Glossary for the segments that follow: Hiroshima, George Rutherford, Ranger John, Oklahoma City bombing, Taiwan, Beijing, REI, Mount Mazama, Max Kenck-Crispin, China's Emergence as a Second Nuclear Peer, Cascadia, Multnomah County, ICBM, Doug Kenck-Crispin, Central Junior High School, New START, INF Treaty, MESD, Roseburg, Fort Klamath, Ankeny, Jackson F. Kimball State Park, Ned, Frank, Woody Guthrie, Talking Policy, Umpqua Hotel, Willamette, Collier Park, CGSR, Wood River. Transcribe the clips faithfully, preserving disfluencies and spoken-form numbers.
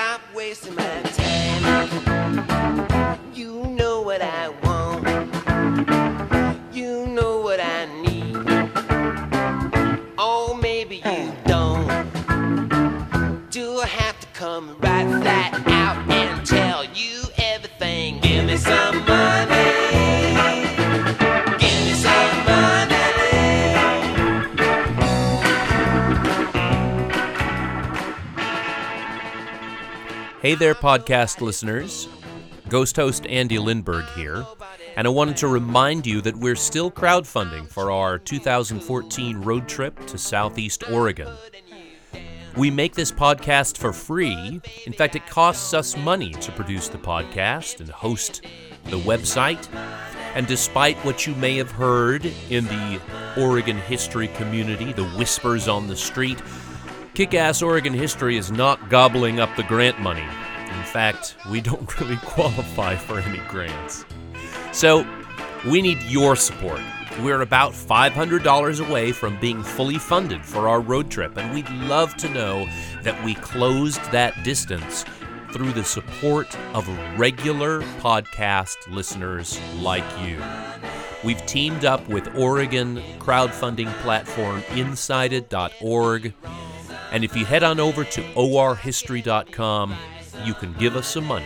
stop wasting my time. You know what I want. You know what I need. Oh, maybe you don't. Do I have to come right flat out and tell you everything? Give me some money. Give me some money. Hey there, podcast listeners. Ghost host Andy Lindberg here, and I wanted to remind you that we're still crowdfunding for our two thousand fourteen road trip to Southeast Oregon. We make this podcast for free. In fact, it costs us money to produce the podcast and host the website. And despite what you may have heard in the Oregon history community, the whispers on the street, Kick-Ass Oregon History is not gobbling up the grant money. In fact, we don't really qualify for any grants. So, we need your support. We're about five hundred dollars away from being fully funded for our road trip, and we'd love to know that we closed that distance through the support of regular podcast listeners like you. We've teamed up with Oregon crowdfunding platform Insided dot org. And if you head on over to O R history dot com, you can give us some money,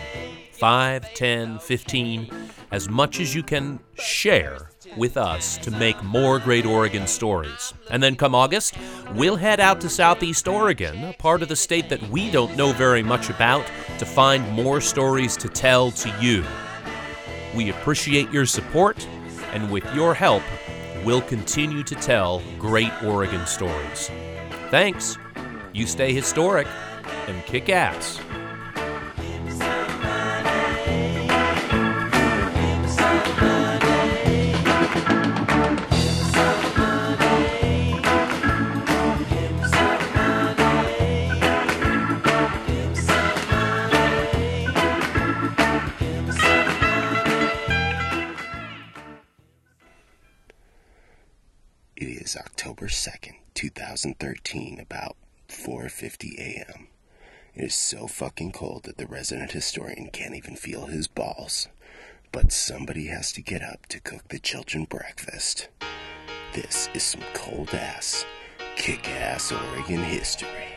five, ten, fifteen, as much as you can share with us to make more great Oregon stories. And then come August, we'll head out to Southeast Oregon, a part of the state that we don't know very much about, to find more stories to tell to you. We appreciate your support, and with your help, we'll continue to tell great Oregon stories. Thanks. You stay historic and kick ass. It is October second, twenty thirteen, about four fifty a.m. It is so fucking cold that the resident historian can't even feel his balls. But somebody has to get up to cook the children breakfast. This is some cold-ass, kick-ass Oregon history.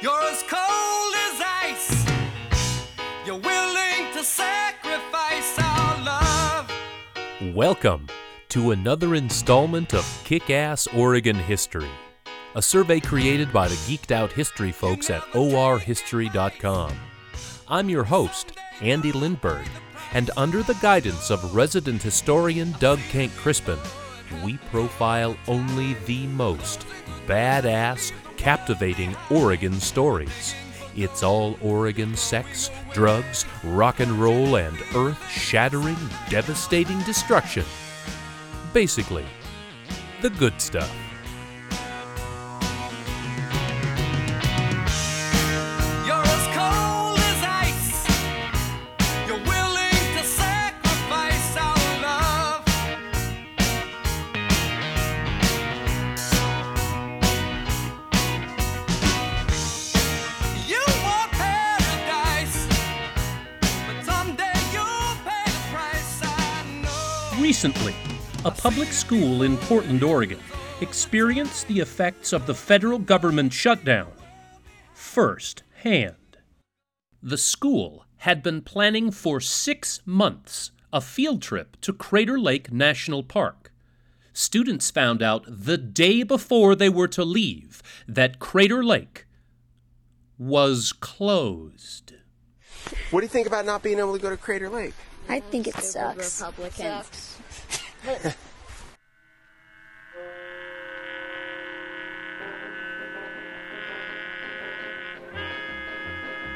You're as cold as ice. You're willing to sacrifice our love. Welcome to another installment of Kick-Ass Oregon History, a survey created by the geeked-out history folks at O R history dot com. I'm your host, Andy Lindberg, and under the guidance of resident historian Doug Kenck-Crispin, we profile only the most badass, captivating Oregon stories. It's all Oregon sex, drugs, rock and roll, and earth-shattering, devastating destruction. Basically, the good stuff. You're as cold as ice. You're willing to sacrifice our love. You want paradise, but someday you'll pay the price, I know. Recently, a public school in Portland, Oregon, experienced the effects of the federal government shutdown firsthand. The school had been planning for six months a field trip to Crater Lake National Park. Students found out the day before they were to leave that Crater Lake was closed. What do you think about not being able to go to Crater Lake? I think it sucks. Republicans. Sucks.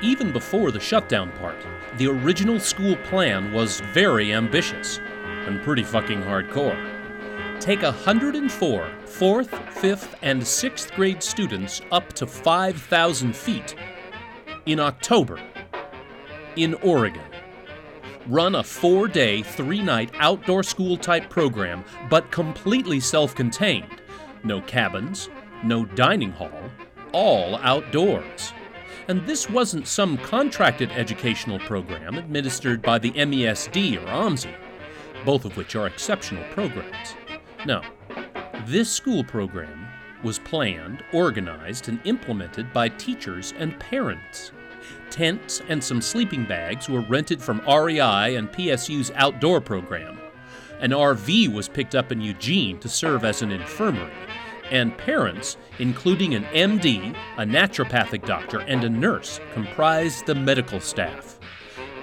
Even before the shutdown part, the original school plan was very ambitious and pretty fucking hardcore. Take one hundred four fourth, fifth, and sixth grade students up to five thousand feet in October in Oregon. Run a four-day, three-night outdoor school-type program, but completely self-contained. No cabins, no dining hall, all outdoors. And this wasn't some contracted educational program administered by the M E S D or O M S I, both of which are exceptional programs. No, this school program was planned, organized, and implemented by teachers and parents. Tents and some sleeping bags were rented from R E I and P S U's outdoor program. An R V was picked up in Eugene to serve as an infirmary. And parents, including an M D, a naturopathic doctor, and a nurse, comprised the medical staff.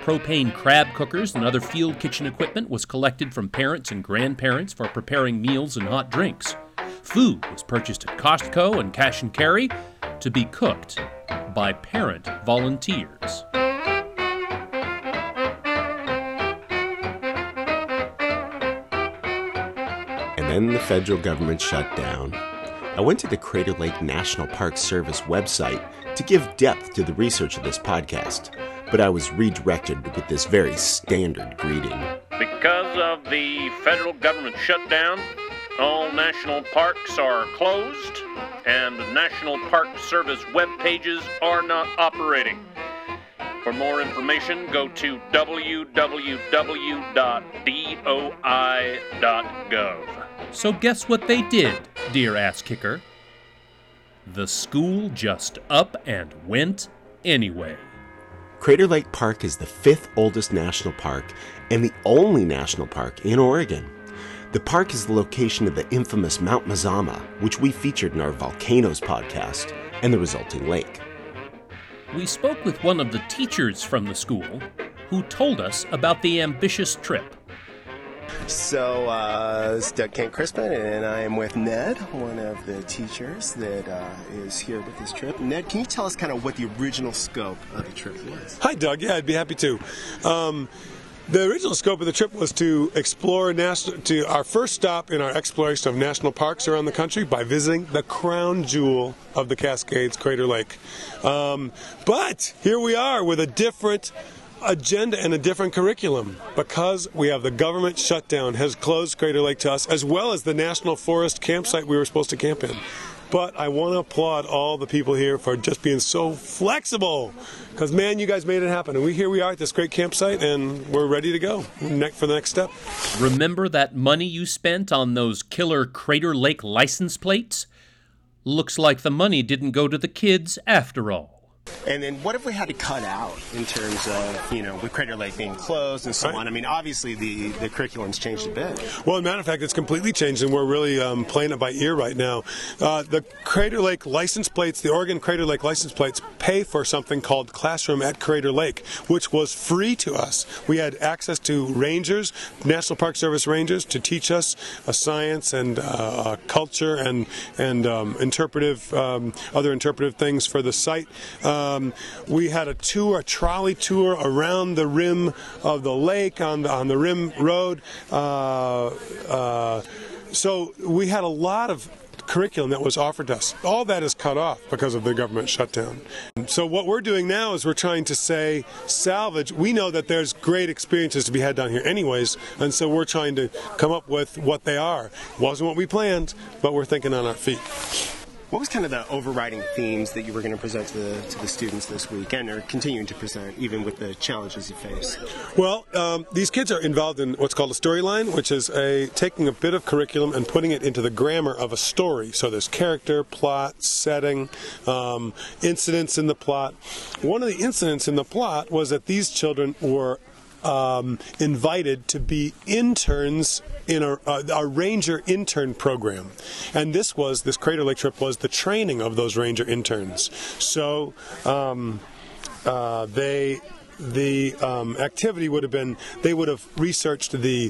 Propane crab cookers and other field kitchen equipment was collected from parents and grandparents for preparing meals and hot drinks. Food was purchased at Costco and Cash and Carry to be cooked by parent volunteers. And then the federal government shut down. I went to the Crater Lake National Park Service website to give depth to the research of this podcast, but I was redirected with this very standard greeting. Because of the federal government shutdown, all national parks are closed and National Park Service web pages are not operating. For more information, go to w w w dot d o i dot gov. So guess what they did, dear ass kicker? The school just up and went anyway. Crater Lake Park is the fifth oldest national park and the only national park in Oregon. The park is the location of the infamous Mount Mazama, which we featured in our Volcanoes podcast, and the resulting lake. We spoke with one of the teachers from the school who told us about the ambitious trip. So, uh, it's Doug Kenck-Crispin, and I am with Ned, one of the teachers that uh, is here with this trip. Ned, can you tell us kind of what the original scope of the trip was? Hi, Doug. Yeah, I'd be happy to. Um, the original scope of the trip was to explore national, to our first stop in our exploration of national parks around the country by visiting the crown jewel of the Cascades, Crater Lake. Um, but here we are with a different agenda and a different curriculum, because we have the government shutdown has closed Crater Lake to us, as well as the National Forest campsite we were supposed to camp in. But I want to applaud all the people here for just being so flexible, because man, you guys made it happen. And we here we are at this great campsite, and we're ready to go next for the next step. Remember that money you spent on those killer Crater Lake license plates? Looks like the money didn't go to the kids after all. And then what have we had to cut out in terms of, you know, with Crater Lake being closed and so right. on? I mean, obviously the, the curriculum's changed a bit. Well, as a matter of fact, it's completely changed, and we're really um, playing it by ear right now. Uh, the Crater Lake license plates, the Oregon Crater Lake license plates, pay for something called Classroom at Crater Lake, which was free to us. We had access to rangers, National Park Service rangers, to teach us a science and uh, culture and, and um, interpretive, um, other interpretive things for the site. Um, Um, we had a tour, a trolley tour around the rim of the lake on the, on the rim road. Uh, uh, so we had a lot of curriculum that was offered to us. All that is cut off because of the government shutdown. So what we're doing now is we're trying to say salvage. We know that there's great experiences to be had down here anyways, and so we're trying to come up with what they are. Wasn't what we planned, but we're thinking on our feet. What was kind of the overriding themes that you were going to present to the, to the students this week, and are continuing to present, even with the challenges you face? Well, um, these kids are involved in what's called a storyline, which is a taking a bit of curriculum and putting it into the grammar of a story. So there's character, plot, setting, um, incidents in the plot. One of the incidents in the plot was that these children were Um, invited to be interns in a, a, a ranger intern program, and this was this Crater Lake trip was the training of those ranger interns. So um, uh, they the um, activity would have been they would have researched the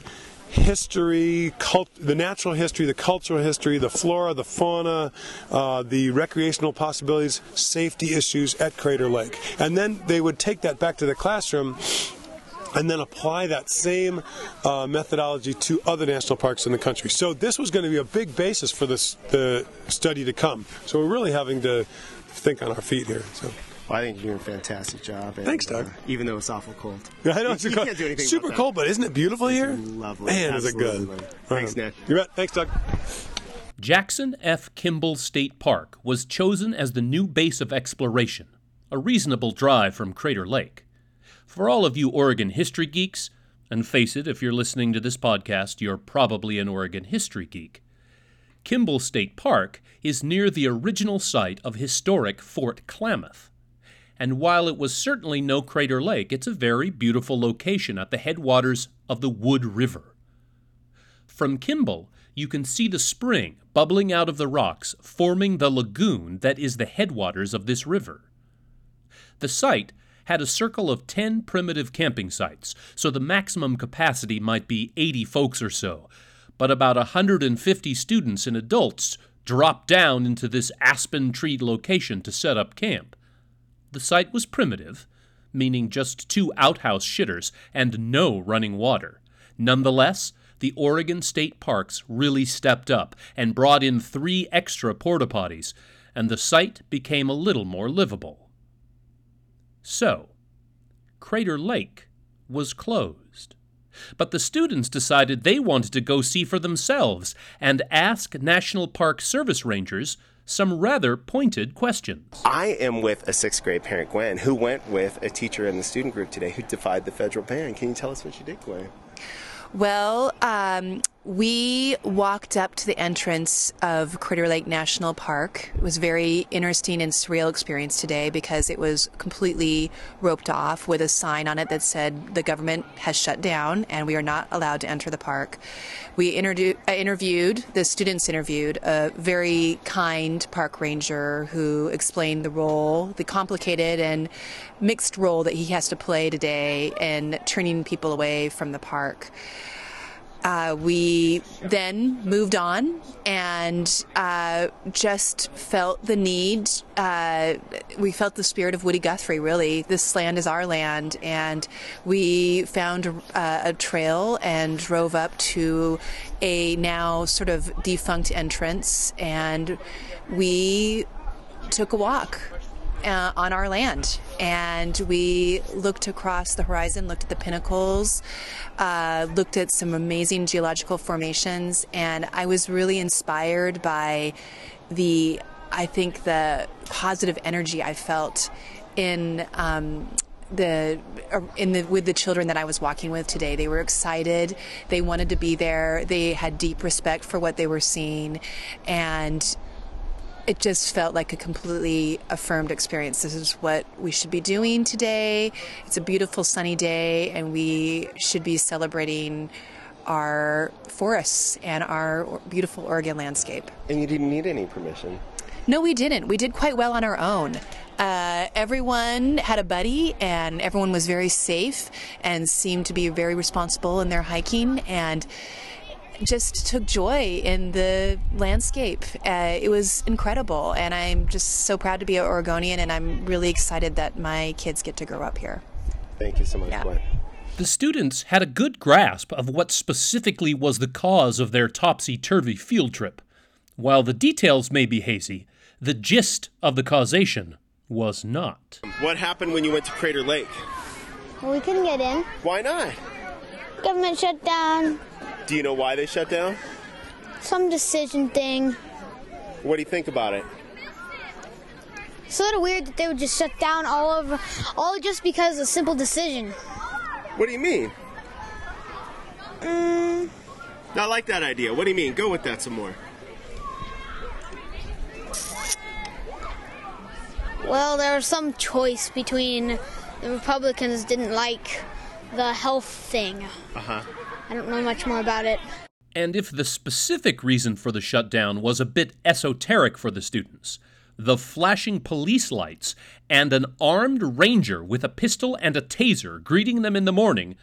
history, cult, the natural history, the cultural history, the flora, the fauna, uh, the recreational possibilities, safety issues at Crater Lake, and then they would take that back to the classroom. And then apply that same uh, methodology to other national parks in the country. So this was going to be a big basis for this, the study to come. So we're really having to think on our feet here. So. Well, I think you're doing a fantastic job. And, thanks, Doug. Uh, even though it's awful cold. Yeah, I know it's you, you cold. Can't do anything super cold, but isn't it beautiful it's here? Lovely. Man, absolutely. Is it good. Thanks, Ned. You're right. Thanks, Doug. Jackson F. Kimball State Park was chosen as the new base of exploration, a reasonable drive from Crater Lake. For all of you Oregon history geeks, and face it, if you're listening to this podcast, you're probably an Oregon history geek, Kimball State Park is near the original site of historic Fort Klamath. And while it was certainly no Crater Lake, it's a very beautiful location at the headwaters of the Wood River. From Kimball, you can see the spring bubbling out of the rocks, forming the lagoon that is the headwaters of this river. The site had a circle of ten primitive camping sites, so the maximum capacity might be eighty folks or so, but about one hundred fifty students and adults dropped down into this aspen-treed location to set up camp. The site was primitive, meaning just two outhouse shitters and no running water. Nonetheless, the Oregon State Parks really stepped up and brought in three extra porta-potties, and the site became a little more livable. So, Crater Lake was closed. But the students decided they wanted to go see for themselves and ask National Park Service Rangers some rather pointed questions. I am with a sixth grade parent, Gwen, who went with a teacher in the student group today who defied the federal ban. Can you tell us what you did, Gwen? Well, um, we walked up to the entrance of Crater Lake National Park. It was a very interesting and surreal experience today because it was completely roped off with a sign on it that said the government has shut down and we are not allowed to enter the park. We interdu- uh, interviewed, the students interviewed, a very kind park ranger who explained the role, the complicated and mixed role that he has to play today in turning people away from the park. Uh, we then moved on and uh, just felt the need, uh, we felt the spirit of Woody Guthrie, really. This land is our land, and we found uh, a trail and drove up to a now sort of defunct entrance, and we took a walk uh, on our land. And we looked across the horizon, looked at the pinnacles, uh, looked at some amazing geological formations, and I was really inspired by the, I think, the positive energy I felt in um, the in the with the children that I was walking with today. They were excited, they wanted to be there, they had deep respect for what they were seeing, and it just felt like a completely affirmed experience. This is what we should be doing today. It's a beautiful sunny day, and we should be celebrating our forests and our beautiful Oregon landscape. And you didn't need any permission. No, we didn't. We did quite well on our own. Uh, everyone had a buddy, and everyone was very safe and seemed to be very responsible in their hiking, and just took joy in the landscape. Uh, it was incredible, and I'm just so proud to be an Oregonian, and I'm really excited that my kids get to grow up here. Thank you so much, yeah. Gwen. The students had a good grasp of what specifically was the cause of their topsy-turvy field trip. While the details may be hazy, the gist of the causation was not. What happened when you went to Crater Lake? Well, we couldn't get in. Why not? Government shut down. Do you know why they shut down? Some decision thing. What do you think about it? It's a little weird that they would just shut down all of, all just because of a simple decision. What do you mean? Um, I like that idea. What do you mean? Go with that some more. Well, there was some choice between the Republicans didn't like the health thing. Uh-huh. I don't know much more about it. And if the specific reason for the shutdown was a bit esoteric for the students, the flashing police lights and an armed ranger with a pistol and a taser greeting them in the morning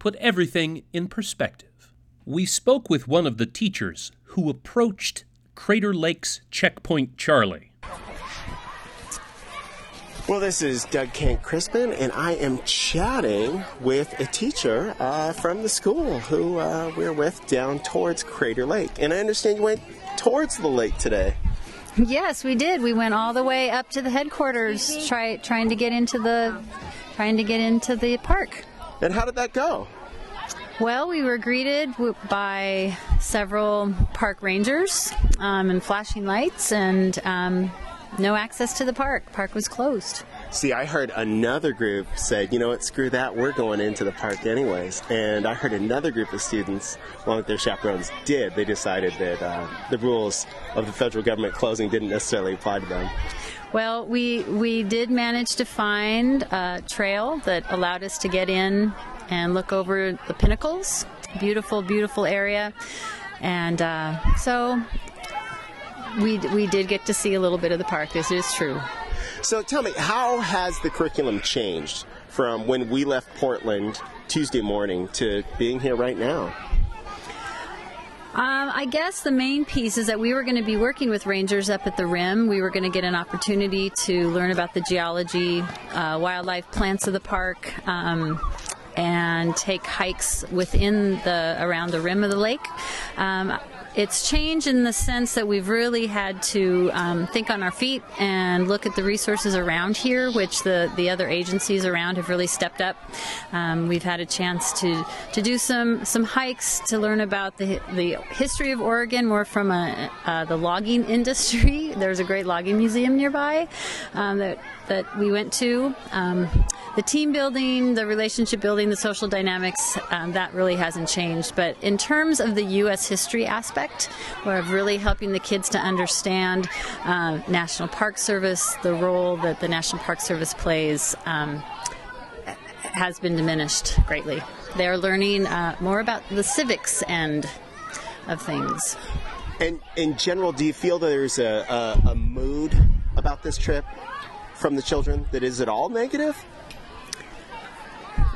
put everything in perspective. We spoke with one of the teachers who approached Crater Lake's Checkpoint Charlie. Well, this is Doug Kenck-Crispin, and I am chatting with a teacher uh, from the school who uh, we're with down towards Crater Lake. And I understand you went towards the lake today. Yes, we did. We went all the way up to the headquarters, mm-hmm. try, trying to get into the trying to get into the park. And how did that go? Well, we were greeted by several park rangers um, and flashing lights, and um, no access to the park. Park was closed. See, I heard another group said, you know what, screw that, we're going into the park anyways. And I heard another group of students, along with their chaperones, did. They decided that uh, the rules of the federal government closing didn't necessarily apply to them. Well, we, we did manage to find a trail that allowed us to get in and look over the pinnacles. Beautiful, beautiful area. And uh, so we, we did get to see a little bit of the park. This is true. So tell me, how has the curriculum changed from when we left Portland Tuesday morning to being here right now? Um, I guess the main piece is that we were going to be working with rangers up at the rim. We were going to get an opportunity to learn about the geology, uh, wildlife, plants of the park, um, and take hikes within the around the rim of the lake. Um, It's changed in the sense that we've really had to um, think on our feet and look at the resources around here, which the, the other agencies around have really stepped up. Um, we've had a chance to, to do some, some hikes to learn about the, the history of Oregon, more from a, uh, the logging industry. There's a great logging museum nearby um, that, that we went to. Um, the team building, the relationship building, the social dynamics, um, that really hasn't changed. But in terms of the U S history aspect, where I'm really helping the kids to understand uh, National Park Service, the role that the National Park Service plays um, has been diminished greatly. They're learning uh, more about the civics end of things. And in general, do you feel there's a, a, a mood about this trip from the children that is at all negative?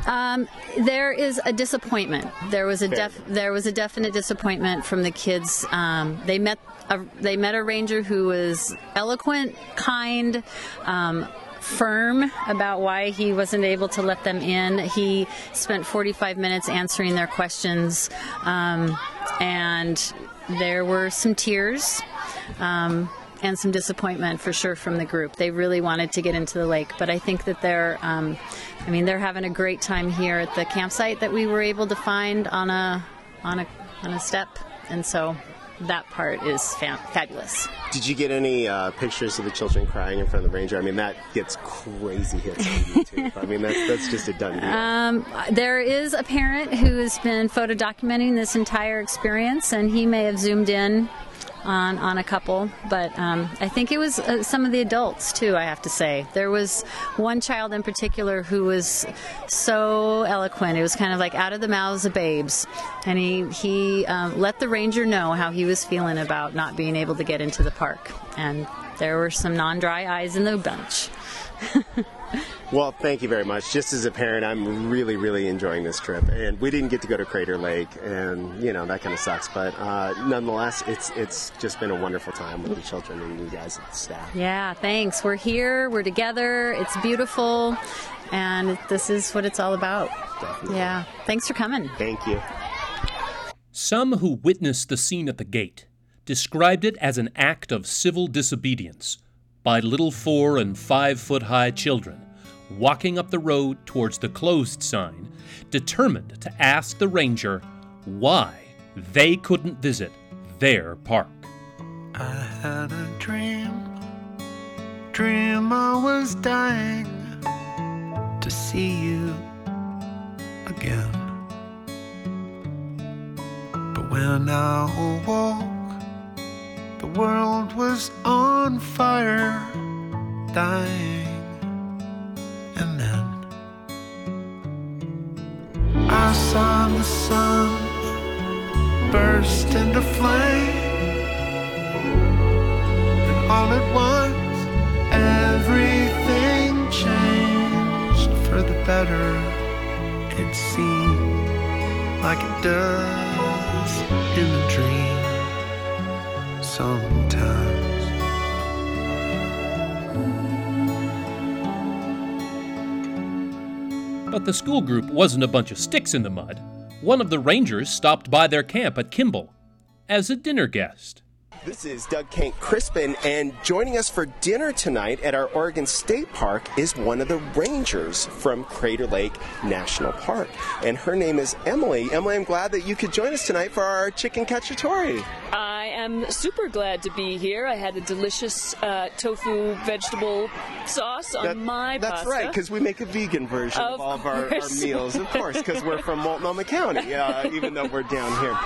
Um, there is a disappointment. There was a def there was a definite disappointment from the kids. Um, they met a, they met a ranger who was eloquent, kind, um, firm about why he wasn't able to let them in. He spent forty-five minutes answering their questions, um, and there were some tears. Um, and some disappointment for sure from the group. They really wanted to get into the lake, but I think that they're, um, I mean, they're having a great time here at the campsite that we were able to find on a, on a, on a step, and so that part is fa fabulous. Did you get any uh, pictures of the children crying in front of the ranger? I mean, that gets crazy hits on YouTube. I mean, that's, that's just a done deal. Um, there is a parent who has been photo documenting this entire experience, and he may have zoomed in on on a couple, but um, I think it was uh, some of the adults too, I have to say. There was one child in particular who was so eloquent. It was kind of like out of the mouths of babes, and he, he um, let the ranger know how he was feeling about not being able to get into the park, and there were some non-dry eyes in the bunch. Well, thank you very much. Just as a parent, I'm really, really enjoying this trip. And we didn't get to go to Crater Lake, and, you know, that kind of sucks. But uh, nonetheless, it's it's just been a wonderful time with the children and you guys and the staff. Yeah, thanks. We're here. We're together. It's beautiful. And this is what it's all about. Definitely. Yeah. Thanks for coming. Thank you. Some who witnessed the scene at the gate described it as an act of civil disobedience by little four and five foot high children walking up the road towards the closed sign, determined to ask the ranger why they couldn't visit their park. I had a dream, dream I was dying to see you again. But when I awoke, the world was on fire, dying. And then I saw the sun burst into flame, and all at once everything changed for the better. It seemed like it does in a dream sometimes. But the school group wasn't a bunch of sticks in the mud. One of the rangers stopped by their camp at Kimball as a dinner guest. This is Doug Kenck-Crispin, and joining us for dinner tonight at our Oregon State Park is one of the rangers from Crater Lake National Park, and her name is Emily. Emily, I'm glad that you could join us tonight for our chicken cacciatore. I am super glad to be here. I had a delicious uh, tofu vegetable sauce on that, my that's pasta. That's right, because we make a vegan version of, of all of our, our meals, of course, because we're from Multnomah County, uh, even though we're down here.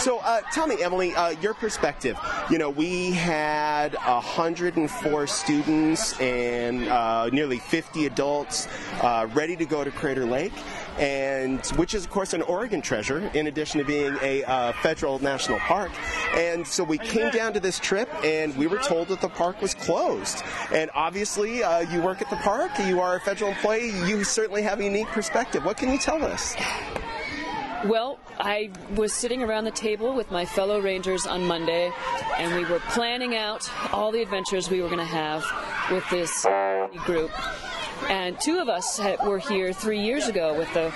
So uh, tell me, Emily, uh, your perspective. You know, we had one hundred four students and uh, nearly fifty adults uh, ready to go to Crater Lake, and which is, of course, an Oregon treasure in addition to being a uh, federal national park. And so we came down to this trip, and we were told that the park was closed. And obviously, uh, you work at the park, you are a federal employee, you certainly have a unique perspective. What can you tell us? Well, I was sitting around the table with my fellow rangers on Monday, and we were planning out all the adventures we were going to have with this group. And two of us had, were here three years ago with the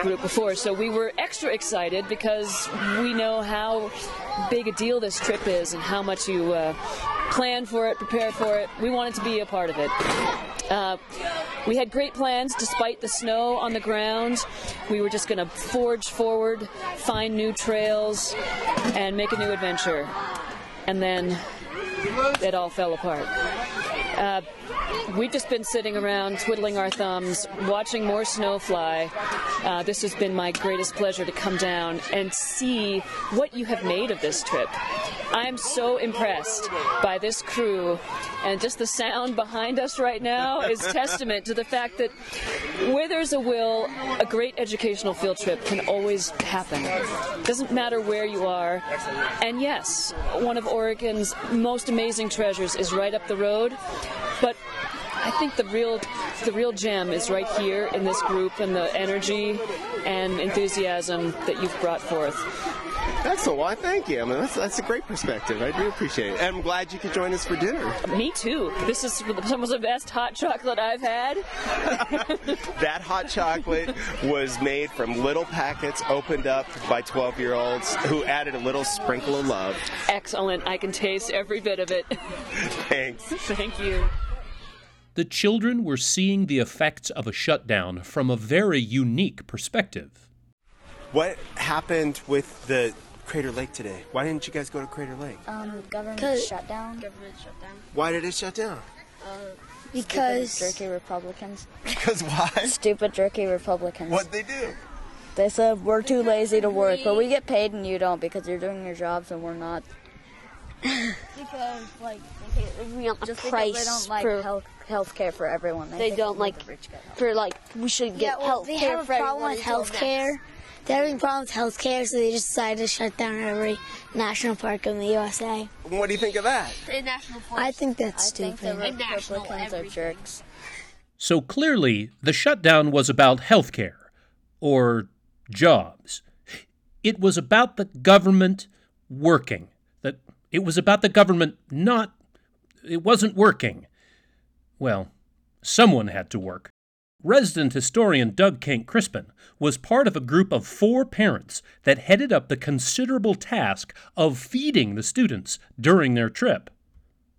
group before, so we were extra excited because we know how big a deal this trip is and how much you uh, plan for it, prepare for it. We wanted to be a part of it. Uh, we had great plans despite the snow on the ground. We were just going to forge forward, find new trails, and make a new adventure. And then it all fell apart. Uh, we've just been sitting around twiddling our thumbs, watching more snow fly. Uh, this has been my greatest pleasure to come down and see what you have made of this trip. I'm so impressed by this crew, and just the sound behind us right now is testament to the fact that where there's a will, a great educational field trip can always happen. Doesn't matter where you are. And yes, one of Oregon's most amazing treasures is right up the road, but I think the real the real gem is right here in this group and the energy and enthusiasm that you've brought forth. Excellent. Well, thank you. I mean, that's, that's a great perspective. I do appreciate it. And I'm glad you could join us for dinner. Me too. This is some of the best hot chocolate I've had. That hot chocolate was made from little packets opened up by twelve-year-olds who added a little sprinkle of love. Excellent. I can taste every bit of it. Thanks. Thank you. The children were seeing the effects of a shutdown from a very unique perspective. What happened with the Crater Lake today? Why didn't you guys go to Crater Lake? Um, government shutdown. Government shutdown. Why did it shut down? Uh, because stupid jerky Republicans. Because why? Stupid jerky Republicans. What'd they do? They said we're too lazy to work, but we get paid and you don't because you're doing your jobs and we're not. Because like we don't just price because they don't like for health healthcare for everyone. They, they don't like for like we should get yeah, well, healthcare. They have a for problem with healthcare. They're having problems with health care, so they just decided to shut down every national park in the U S A. What do you think of that? The national park. I think that's I stupid. Think the Republicans are jerks. So clearly, the shutdown was about health care, or jobs. It was about the government working. That it was about the government not. It wasn't working. Well, someone had to work. Resident historian Doug Kenck-Crispin was part of a group of four parents that headed up the considerable task of feeding the students during their trip.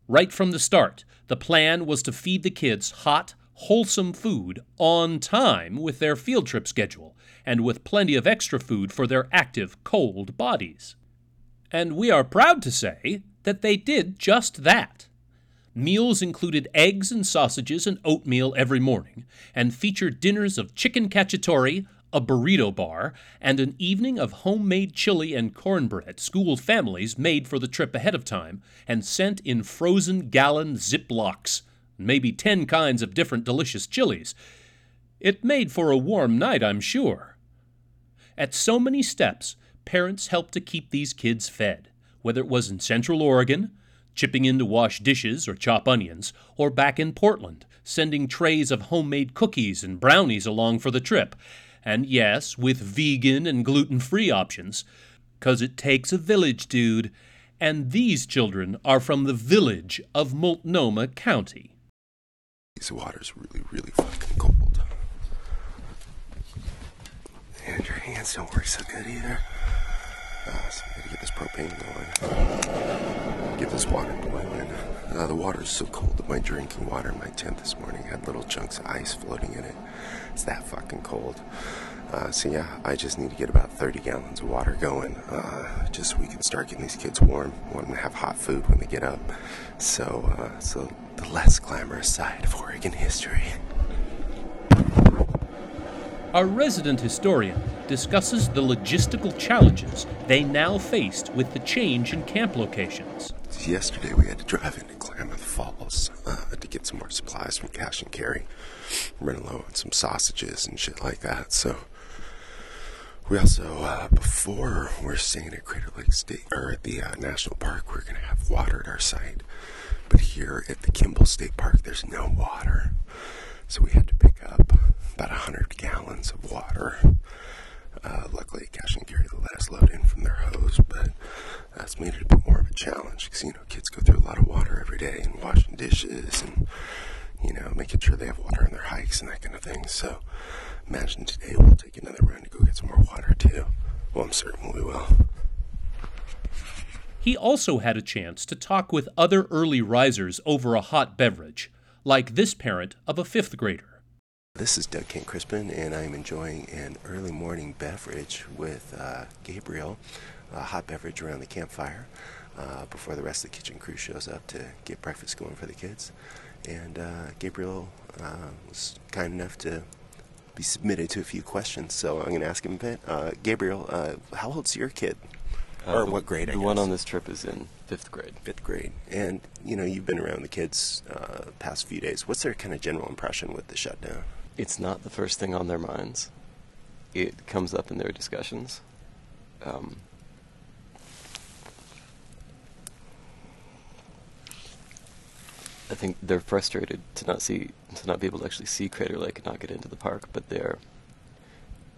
Right from the start, the plan was to feed the kids hot, wholesome food on time with their field trip schedule and with plenty of extra food for their active, cold bodies. And we are proud to say that they did just that. Meals included eggs and sausages and oatmeal every morning, and featured dinners of chicken cacciatore, a burrito bar, and an evening of homemade chili and cornbread school families made for the trip ahead of time and sent in frozen gallon Ziplocs, maybe ten kinds of different delicious chilies. It made for a warm night, I'm sure. At so many steps, parents helped to keep these kids fed, whether it was in Central Oregon, chipping in to wash dishes or chop onions, or back in Portland, sending trays of homemade cookies and brownies along for the trip. And yes, with vegan and gluten-free options, 'cause it takes a village, dude. And these children are from the village of Multnomah County. This water's really, really fucking cold. And your hands don't work so good either. Uh, so I gotta get this propane going. Get this water boiling. Uh, the water is so cold that my drinking water in my tent this morning had little chunks of ice floating in it. It's that fucking cold. Uh, so yeah, I just need to get about thirty gallons of water going, uh, just so we can start getting these kids warm. Want them to have hot food when they get up. So, uh, so the less glamorous side of Oregon history. Our resident historian discusses the logistical challenges they now faced with the change in camp locations. Yesterday we had to drive into Klamath Falls uh, to get some more supplies from Cash and Carry. Running low on some sausages and shit like that, so... We also, uh, before we're staying at Crater Lake State, or at the uh, National Park, we're going to have water at our site. But here at the Kimball State Park, there's no water. So we had to pick up about one hundred gallons of water. Uh, luckily, Cash and Carry let us load in from their hose, but that's made it a bit more of a challenge because, you know, kids go through a lot of water every day and washing dishes and, you know, making sure they have water on their hikes and that kind of thing. So imagine today we'll take another run to go get some more water, too. Well, I'm certain we will. He also had a chance to talk with other early risers over a hot beverage, like this parent of a fifth grader. This is Doug Kenck-Crispin, and I'm enjoying an early morning beverage with uh, Gabriel, a hot beverage around the campfire uh, before the rest of the kitchen crew shows up to get breakfast going for the kids. And uh, Gabriel uh, was kind enough to be submitted to a few questions, so I'm going to ask him a bit. Uh, Gabriel, uh, how old's your kid? Uh, or what grade, I guess? The one on this trip is in fifth grade. Fifth grade. And, you know, you've been around the kids uh, the past few days. What's their kind of general impression with the shutdown? It's not the first thing on their minds. It comes up in their discussions. Um, I think they're frustrated to not see, to not be able to actually see Crater Lake and not get into the park, but they're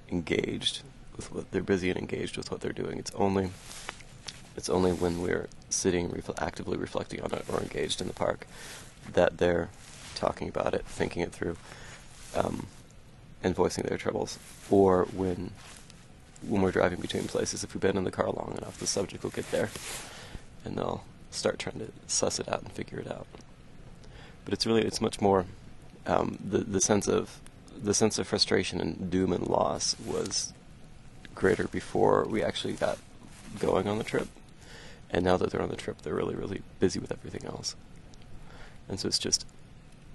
engaged with what they're busy and engaged with what they're doing. It's only, it's only when we're sitting refl- actively reflecting on it or engaged in the park that they're talking about it, thinking it through. Um, and voicing their troubles, or when when we're driving between places, if we've been in the car long enough, the subject will get there, and they'll start trying to suss it out and figure it out. But it's really, it's much more um, the the sense of the sense of frustration and doom and loss was greater before we actually got going on the trip, and now that they're on the trip, they're really really busy with everything else, and so it's just.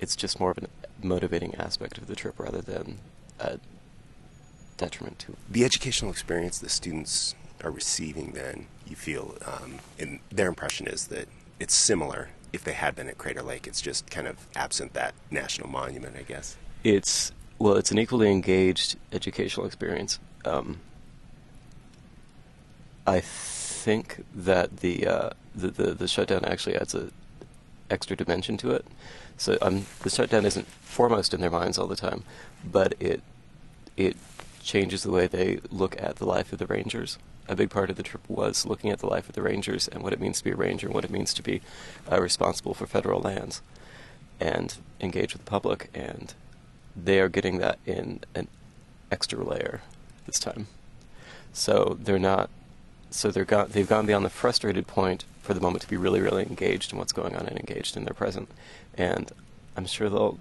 It's just more of a motivating aspect of the trip rather than a detriment to it. The educational experience the students are receiving then, you feel, um, and their impression is that it's similar if they had been at Crater Lake. It's just kind of absent that national monument, I guess. It's, well, it's an equally engaged educational experience. Um, I think that the, uh, the, the, the shutdown actually adds a extra dimension to it. So um, the shutdown isn't foremost in their minds all the time, but it it changes the way they look at the life of the Rangers. A big part of the trip was looking at the life of the Rangers and what it means to be a Ranger, and what it means to be uh, responsible for federal lands and engage with the public, and they are getting that in an extra layer this time. So they're not So they're go- they've gone beyond the frustrated point for the moment to be really, really engaged in what's going on and engaged in their present. And I'm sure they'll,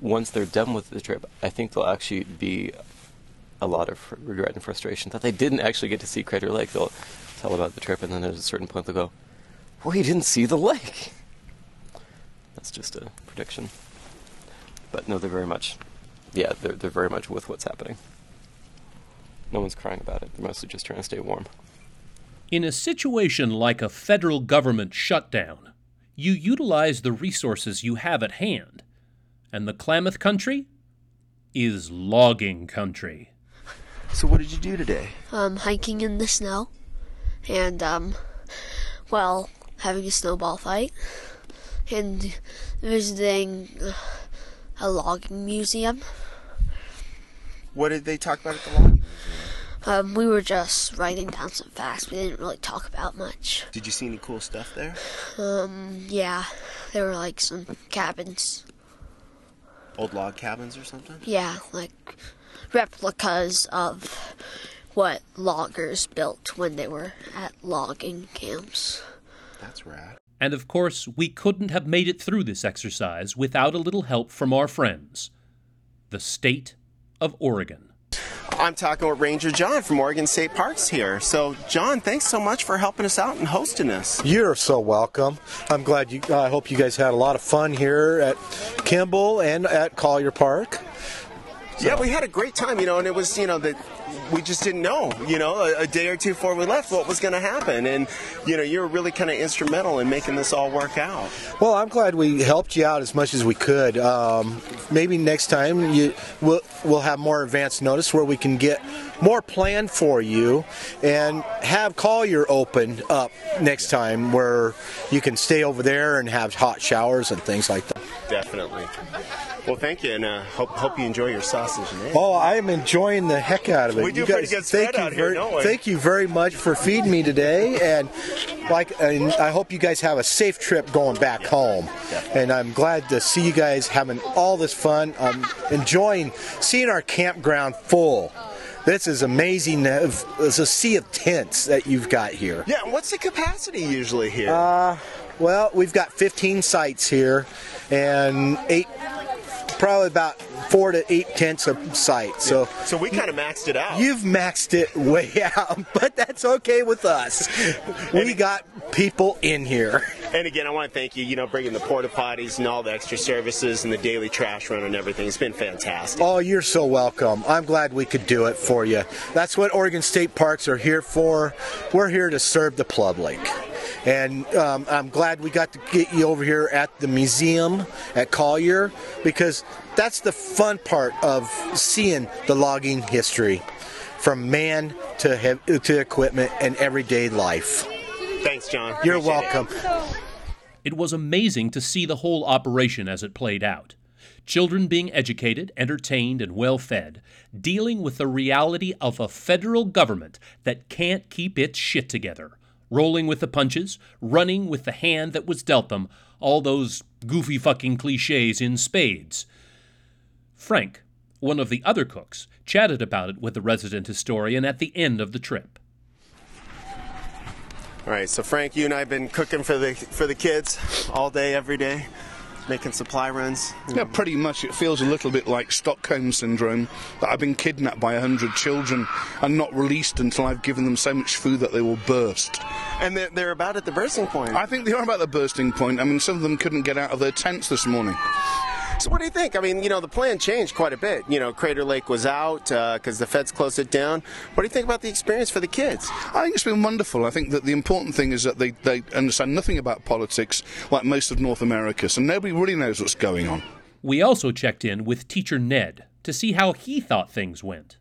once they're done with the trip, I think there'll actually be a lot of fr- regret and frustration that they didn't actually get to see Crater Lake. They'll tell about the trip, and then at a certain point they'll go, well, you didn't see the lake. That's just a prediction. But no, they're very much, yeah, they're, they're very much with what's happening. No one's crying about it. They're mostly just trying to stay warm. In a situation like a federal government shutdown, you utilize the resources you have at hand. And the Klamath country is logging country. So what did you do today? Um, hiking in the snow. And, um, well, having a snowball fight. And visiting a logging museum. What did they talk about at the logging museum? Um, we were just writing down some facts. We didn't really talk about much. Did you see any cool stuff there? Um, yeah. There were, like, some cabins. Old log cabins or something? Yeah, like replicas of what loggers built when they were at logging camps. That's rad. And of course, we couldn't have made it through this exercise without a little help from our friends, the state of Oregon. I'm talking with Ranger John from Oregon State Parks here. So, John, thanks so much for helping us out and hosting us. You're so welcome. I'm glad you, I hope you guys had a lot of fun here at Kimball and at Collier Park. So. Yeah, we had a great time, you know, and it was, you know, that we just didn't know, you know, a, a day or two before we left what was going to happen. And, you know, you were really kind of instrumental in making this all work out. Well, I'm glad we helped you out as much as we could. Um, maybe next time you, we'll, we'll have more advance notice where we can get more planned for you and have Collier open up next time where you can stay over there and have hot showers and things like that. Definitely. Well, thank you, and uh, hope hope you enjoy your sausage and eggs. Oh, I am enjoying the heck out of it. We do you pretty guys, good spread out here, very, don't we? Thank you very much for feeding me today, and like, and I hope you guys have a safe trip going back yeah, home. Definitely. And I'm glad to see you guys having all this fun. I'm enjoying seeing our campground full. This is amazing. It's a sea of tents that you've got here. Yeah, and what's the capacity usually here? Uh, well, we've got fifteen sites here, and eight... probably about four to eight tenths of site. So, yeah. so we kind of maxed it out. You've maxed it way out, but that's okay with us. We got people in here. And again, I want to thank you, you know, bringing the porta potties and all the extra services and the daily trash run and everything. It's been fantastic. Oh, you're so welcome. I'm glad we could do it for you. That's what Oregon State Parks are here for. We're here to serve the public. And um, I'm glad we got to get you over here at the museum at Collier, because that's the fun part of seeing the logging history from man to he- to equipment and everyday life. Thanks, John. You're welcome. It was amazing to see the whole operation as it played out. Children being educated, entertained, and well-fed, dealing with the reality of a federal government that can't keep its shit together. Rolling with the punches, running with the hand that was dealt them, all those goofy fucking cliches in spades. Frank, one of the other cooks, chatted about it with the resident historian at the end of the trip. All right, so Frank, you and I have been cooking for the for the kids all day, every day, making supply runs. Yeah, pretty much. It feels a little bit like Stockholm Syndrome, that I've been kidnapped by a hundred children and not released until I've given them so much food that they will burst. And they're, they're about at the bursting point. I think they are about the bursting point. I mean, some of them couldn't get out of their tents this morning. So what do you think? I mean, you know, the plan changed quite a bit. You know, Crater Lake was out because uh, the feds closed it down. What do you think about the experience for the kids? I think it's been wonderful. I think that the important thing is that they, they understand nothing about politics like most of North America, so nobody really knows what's going on. We also checked in with teacher Ned to see how he thought things went.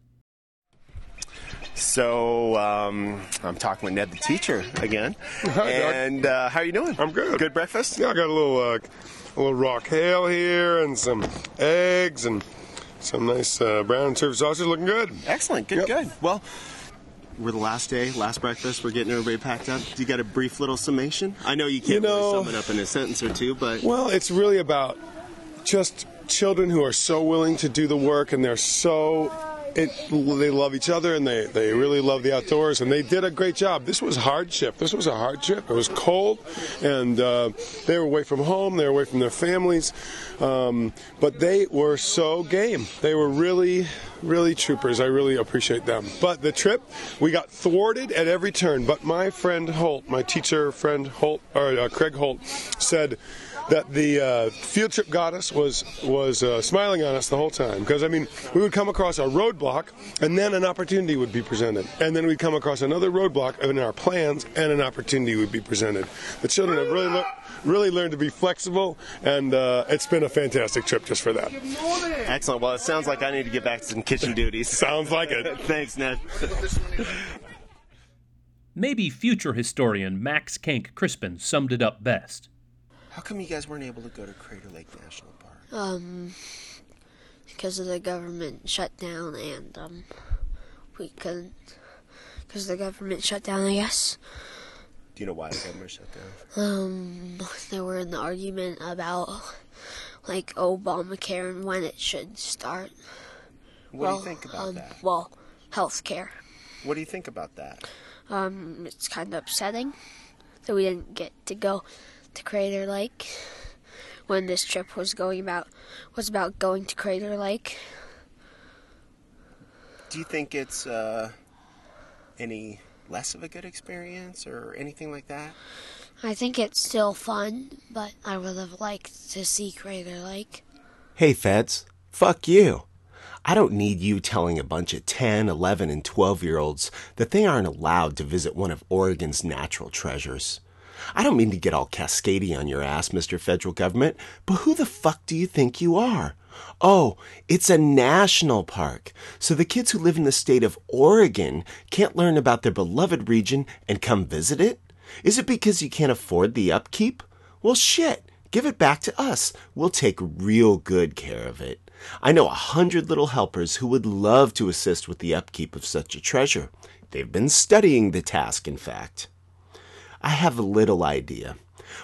So, um, I'm talking with Ned, the teacher, again. Hi, and uh, how are you doing? I'm good. Good breakfast? Yeah, I got a little... Uh... A little rock hail here and some eggs and some nice uh, brown and turf sausage. Looking good. Excellent. Good, yep. Good. Well, we're the last day, last breakfast. We're getting everybody packed up. You got a brief little summation? I know you can't you know, really sum it up in a sentence or two, but... Well, it's really about just children who are so willing to do the work, and they're so... It, they love each other, and they, they really love the outdoors, and they did a great job. This was hardship. This was a hardship. It was cold, and uh, they were away from home. They were away from their families. Um, but they were so game. They were really, really troopers. I really appreciate them. But the trip, we got thwarted at every turn. But my friend Holt, my teacher friend Holt, or uh, Craig Holt, said that the uh, field trip goddess was was uh, smiling on us the whole time. Because, I mean, we would come across a roadblock, and then an opportunity would be presented. And then we'd come across another roadblock in our plans, and an opportunity would be presented. The children have really, le- really learned to be flexible, and uh, it's been a fantastic trip just for that. Excellent. Well, it sounds like I need to get back to some kitchen duties. Sounds like it. Thanks, Ned. Maybe future historian Max Kenck-Crispin summed it up best. How come you guys weren't able to go to Crater Lake National Park? Um, because of the government shutdown, and um, we couldn't, because the government shut down, I guess. Do you know why the government shut down? Um, they were in the argument about, like, Obamacare and when it should start. What well, do you think about um, that? Well, health care. What do you think about that? Um, it's kind of upsetting that we didn't get to go to Crater Lake when this trip was going about was about going to Crater Lake. Do you think it's uh, any less of a good experience or anything like that? I think it's still fun, but I would have liked to see Crater Lake. Hey, feds. Fuck you. I don't need you telling a bunch of ten, eleven, and twelve-year-olds that they aren't allowed to visit one of Oregon's natural treasures. I don't mean to get all Cascadia on your ass, Mister Federal Government, but who the fuck do you think you are? Oh, it's a national park, so the kids who live in the state of Oregon can't learn about their beloved region and come visit it? Is it because you can't afford the upkeep? Well, shit, give it back to us. We'll take real good care of it. I know a hundred little helpers who would love to assist with the upkeep of such a treasure. They've been studying the task, in fact. I have a little idea.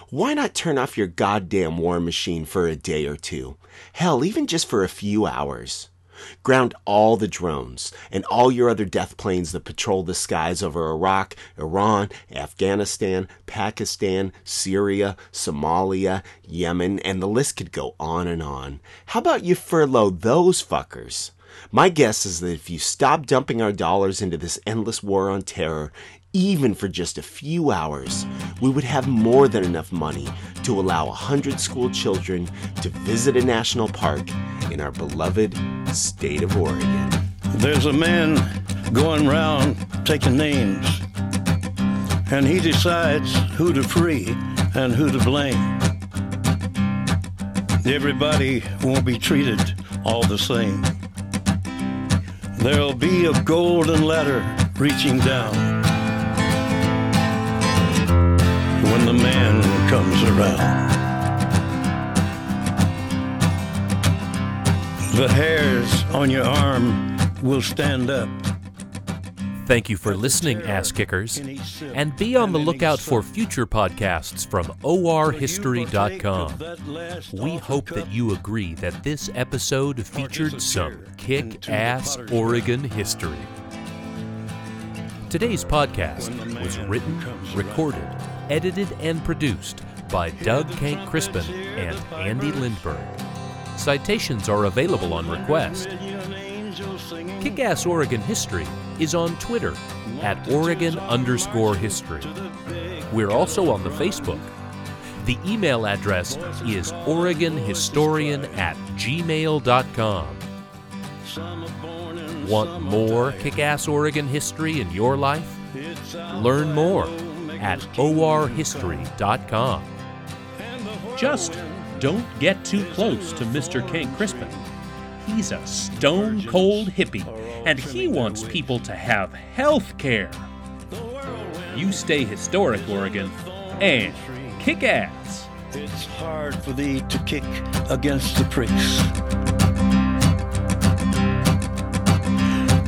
Why not turn off your goddamn war machine for a day or two? Hell, even just for a few hours. Ground all the drones and all your other death planes that patrol the skies over Iraq, Iran, Afghanistan, Pakistan, Syria, Somalia, Yemen, and the list could go on and on. How about you furlough those fuckers? My guess is that if you stop dumping our dollars into this endless war on terror, even for just a few hours, we would have more than enough money to allow a hundred school children to visit a national park in our beloved state of Oregon. There's a man going round taking names, and he decides who to free and who to blame. Everybody won't be treated all the same. There'll be a golden ladder reaching down when the man comes around. The hairs on your arm will stand up. Thank you for listening, ass kickers, and be on the lookout for future podcasts from O R history dot com. We hope that you agree that this episode featured some kick-ass Oregon history. Today's podcast was written, recorded, edited, and produced by Doug Kenck-Crispin and Andy Lindberg. Citations are available on request. Kick-Ass Oregon History is on Twitter at Oregon underscore history. We're also on the Facebook. The email address is oregon historian at gmail dot com. Want more kick-ass Oregon history in your life? Learn more at O R history dot com. Just don't get too close to Mister Kenck-Crispin. He's a stone-cold hippie, and he wants people to have health care. You stay historic, Oregon, and kick ass. It's hard for thee to kick against the pricks.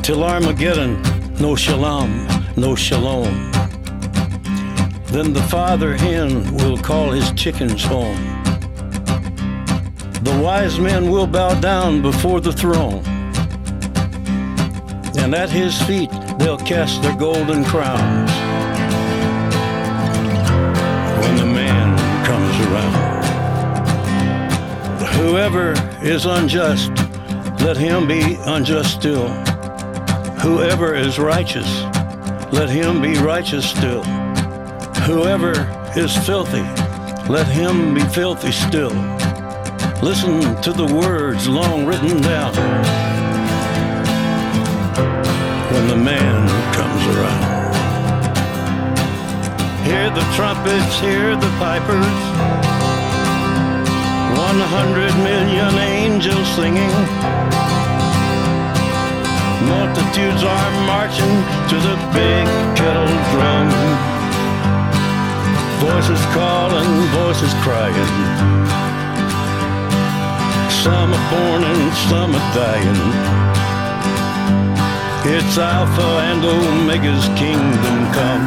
Till Armageddon, no shalom, no shalom. Then the father hen will call his chickens home. The wise men will bow down before the throne, and at his feet they'll cast their golden crowns when the man comes around. Whoever is unjust, let him be unjust still. Whoever is righteous, let him be righteous still. Whoever is filthy, let him be filthy still. Listen to the words long written down when the man comes around. Hear the trumpets, hear the pipers, one hundred million angels singing. Multitudes are marching to the big kettle drum. Voices calling, voices crying. Some are born and some are dying. It's Alpha and Omega's kingdom come.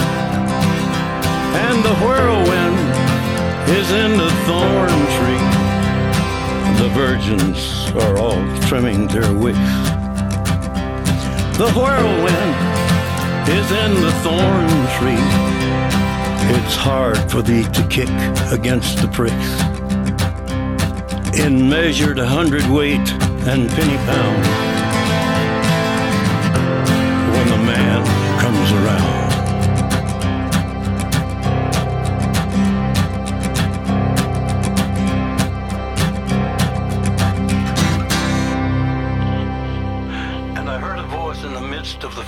And the whirlwind is in the thorn tree. The virgins are all trimming their wicks. The whirlwind is in the thorn tree. It's hard for thee to kick against the pricks. In measured hundredweight and penny pound, when the man comes around.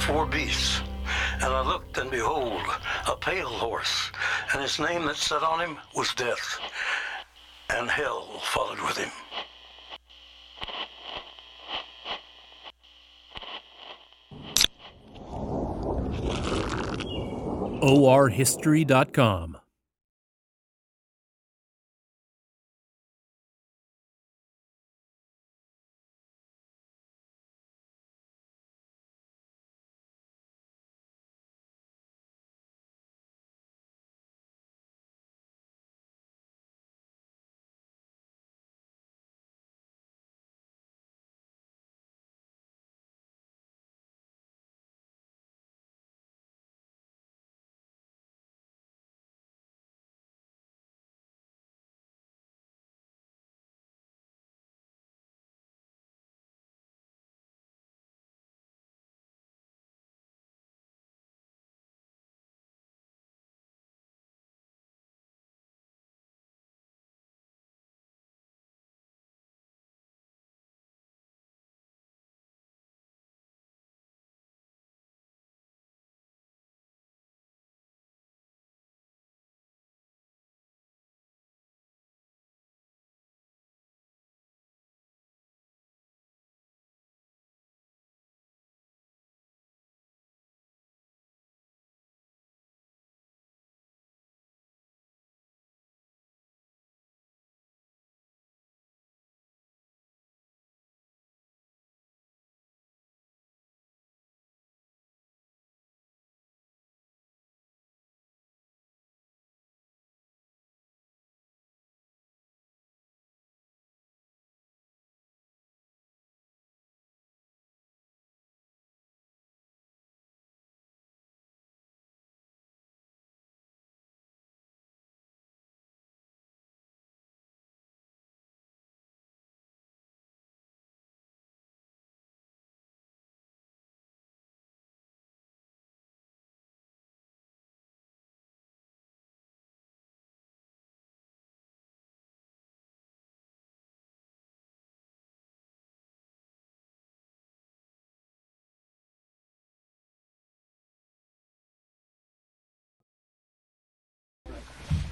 Four beasts, and I looked, and behold, a pale horse, and his name that sat on him was Death, and Hell followed with him. O R history dot com.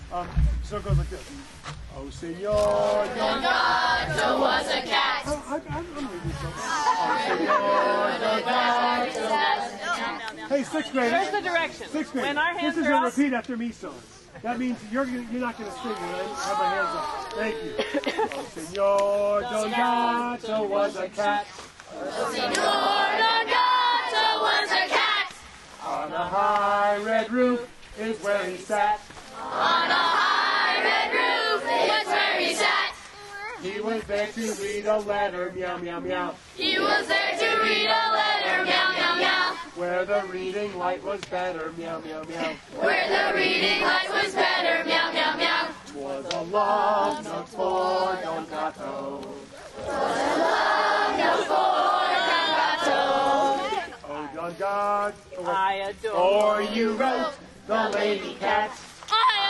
Um, so it goes like this. Oh, senor, your gato was a cat. Oh, I, I, I'm reading something. Oh, senor, your gato was a cat. Hey, sixth grade. Here's the direction. Sixth grade. When our hands this is a repeat up, after me song. That means you're you're not going to sing when I have my hands up. Thank you. Oh, senor, your gato was a cat. Oh, senor, your gato was a cat. On a high red roof is where he sat. On a high red roof, that's where he sat. He was there to read a letter, meow, meow, meow. He was there to read a letter, meow, meow, meow. Where the reading light was better, meow, meow, meow. Where the reading light was better, meow, meow, meow. 'Twas a love note for Don Gato. 'Twas a love note for Don Gato. Oh, Don Gato, I adore you, wrote the lady cat.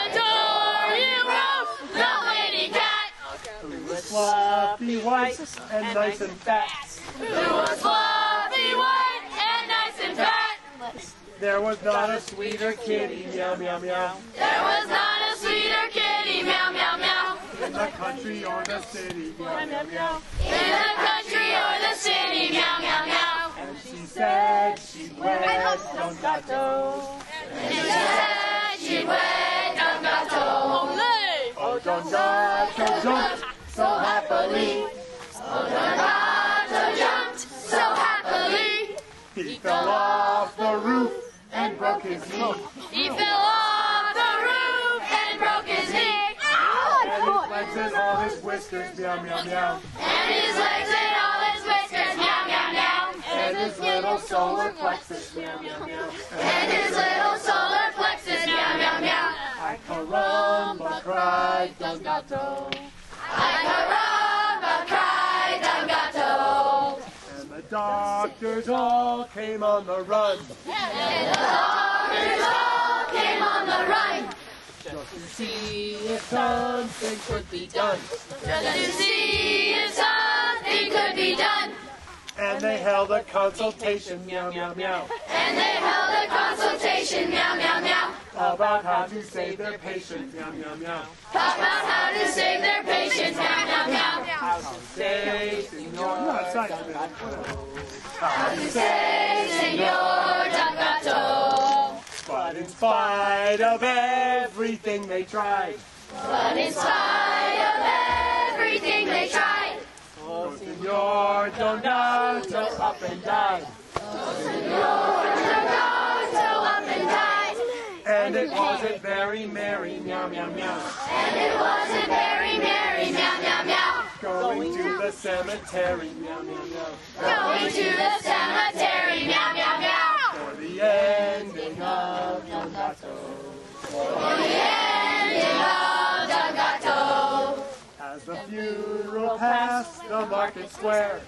Adore you, Ralph, the lady cat. Who was fluffy white and, and nice and fat. Who was fluffy white and nice and fat. There was not a sweeter kitty, meow, meow, meow. There was not a sweeter kitty, meow, meow, meow. In the country or the city, meow, meow, meow. In the country or the city, meow, meow, meow. And she said she'd wed Don Gato. And she said she'd wed. Oh, Don Gato jumped so happily. Oh, Don Gato jumped so happily. He fell off the roof and broke his knee. He fell off the roof and broke his knee. And his legs and all his whiskers, meow, meow, meow. And his legs and all his whiskers, meow, meow, meow. and his little solar plexus, meow, meow, meow. And his little solar plexus, meow, meow, meow. I caramba cried, dun got told. I caramba cried, dun got told. And the doctors all came on the run. And the doctors all came on the run. Just to see if something could be done. Just to see if something could be done. And they held a consultation, meow, meow, meow. And they held a consultation, meow, meow, meow. About how to save their patients, meow, meow, meow. About how to save their patients, meow, meow, meow. How to say, Senor Dangato. How to say, Senor Dangato. But in spite of everything they tried. But in spite of everything they tried. Oh, Senor Donato, up and died. Oh, Senor Donato, up and died. And it wasn't very merry, meow, meow, meow. And it wasn't very merry, meow, meow, meow. Going to the cemetery, meow, meow, meow. Going to the cemetery, meow, meow, meow. For the ending of Donato. For the ending of Donato. As the funeral passed the market square,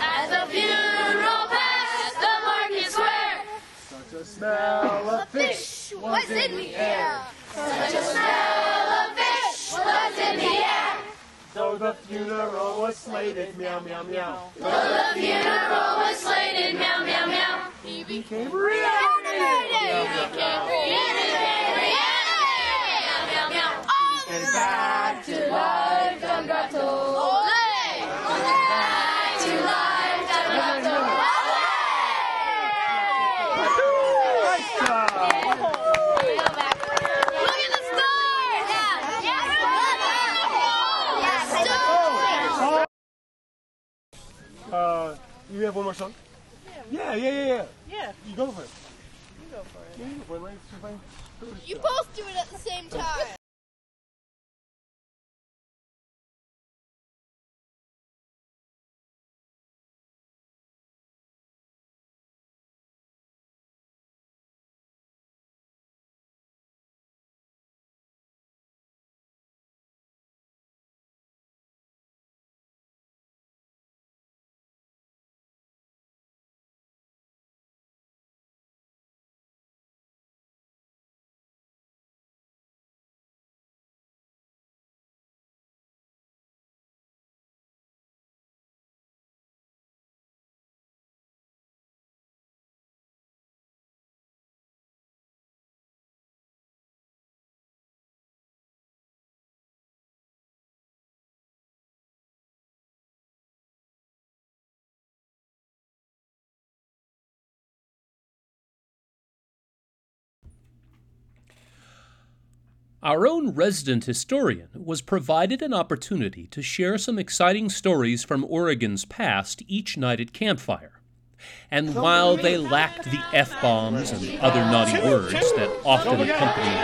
as the funeral passed the market square, such a smell of fish was in the air, such a smell of fish was in the air. So the funeral was slated, meow, meow, meow. So the funeral was slated, meow, meow, meow. He became reanimated. He became reanimated. Meow, meow, meow. And back to life, Dangato. Ole! Ole! Back to life, Dangato. Ole! Look at the stars! Yeah, yeah, yeah. Stars! Uh, you have one more song? Yeah, yeah, yeah, yeah. Yeah. You go for it. You go for it. Yeah, you go for it, right? You both do it at the same time. Our own resident historian was provided an opportunity to share some exciting stories from Oregon's past each night at campfire. And while they lacked the F-bombs and other naughty words that often accompany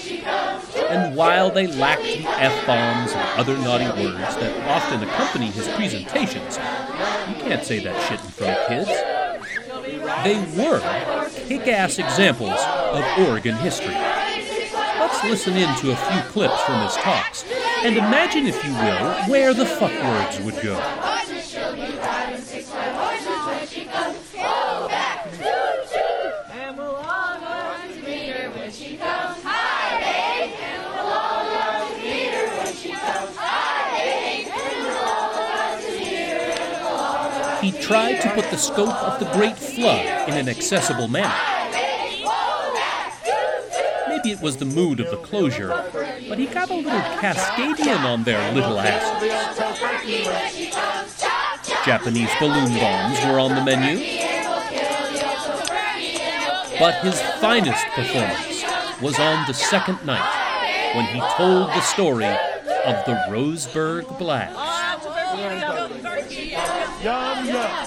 his and while they lacked the F-bombs and other naughty words that often accompany his presentations, you can't say that shit in front of kids. They were kick-ass examples of Oregon history. Let's listen in to a few clips from his talks, and imagine, if you will, where the fuck words would go. He tried to put the scope of the Great Flood in an accessible manner. It was the mood of the closure, but he got a little Cascadian on their little asses. Japanese balloon bombs were on the menu, but his finest performance was on the second night when he told the story of the Roseburg blast. Yum, yum.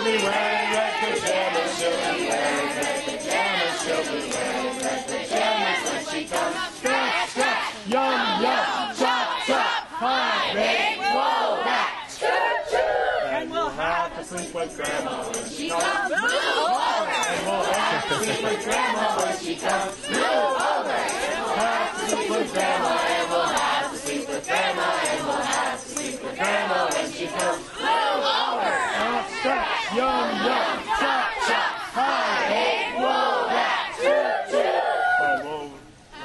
shall be wearing red pajamas, she'll be wearing red pajamas, she'll be wearing red pajamas when she comes. Scratch, scratch, yum, yum, chop, chop, high, big, whoa, back, choo, choo. And we'll have to sleep with Grandma when she comes. Move over. And we'll have to sleep with Grandma when she comes. Move over. And we'll have to sleep with Grandma, and we'll have to sleep with Grandma, and we'll have to sleep with Grandma when she comes. Move over. Stretch, yum, yum, chop, chop, high, hey, whoa, that, choo, choo.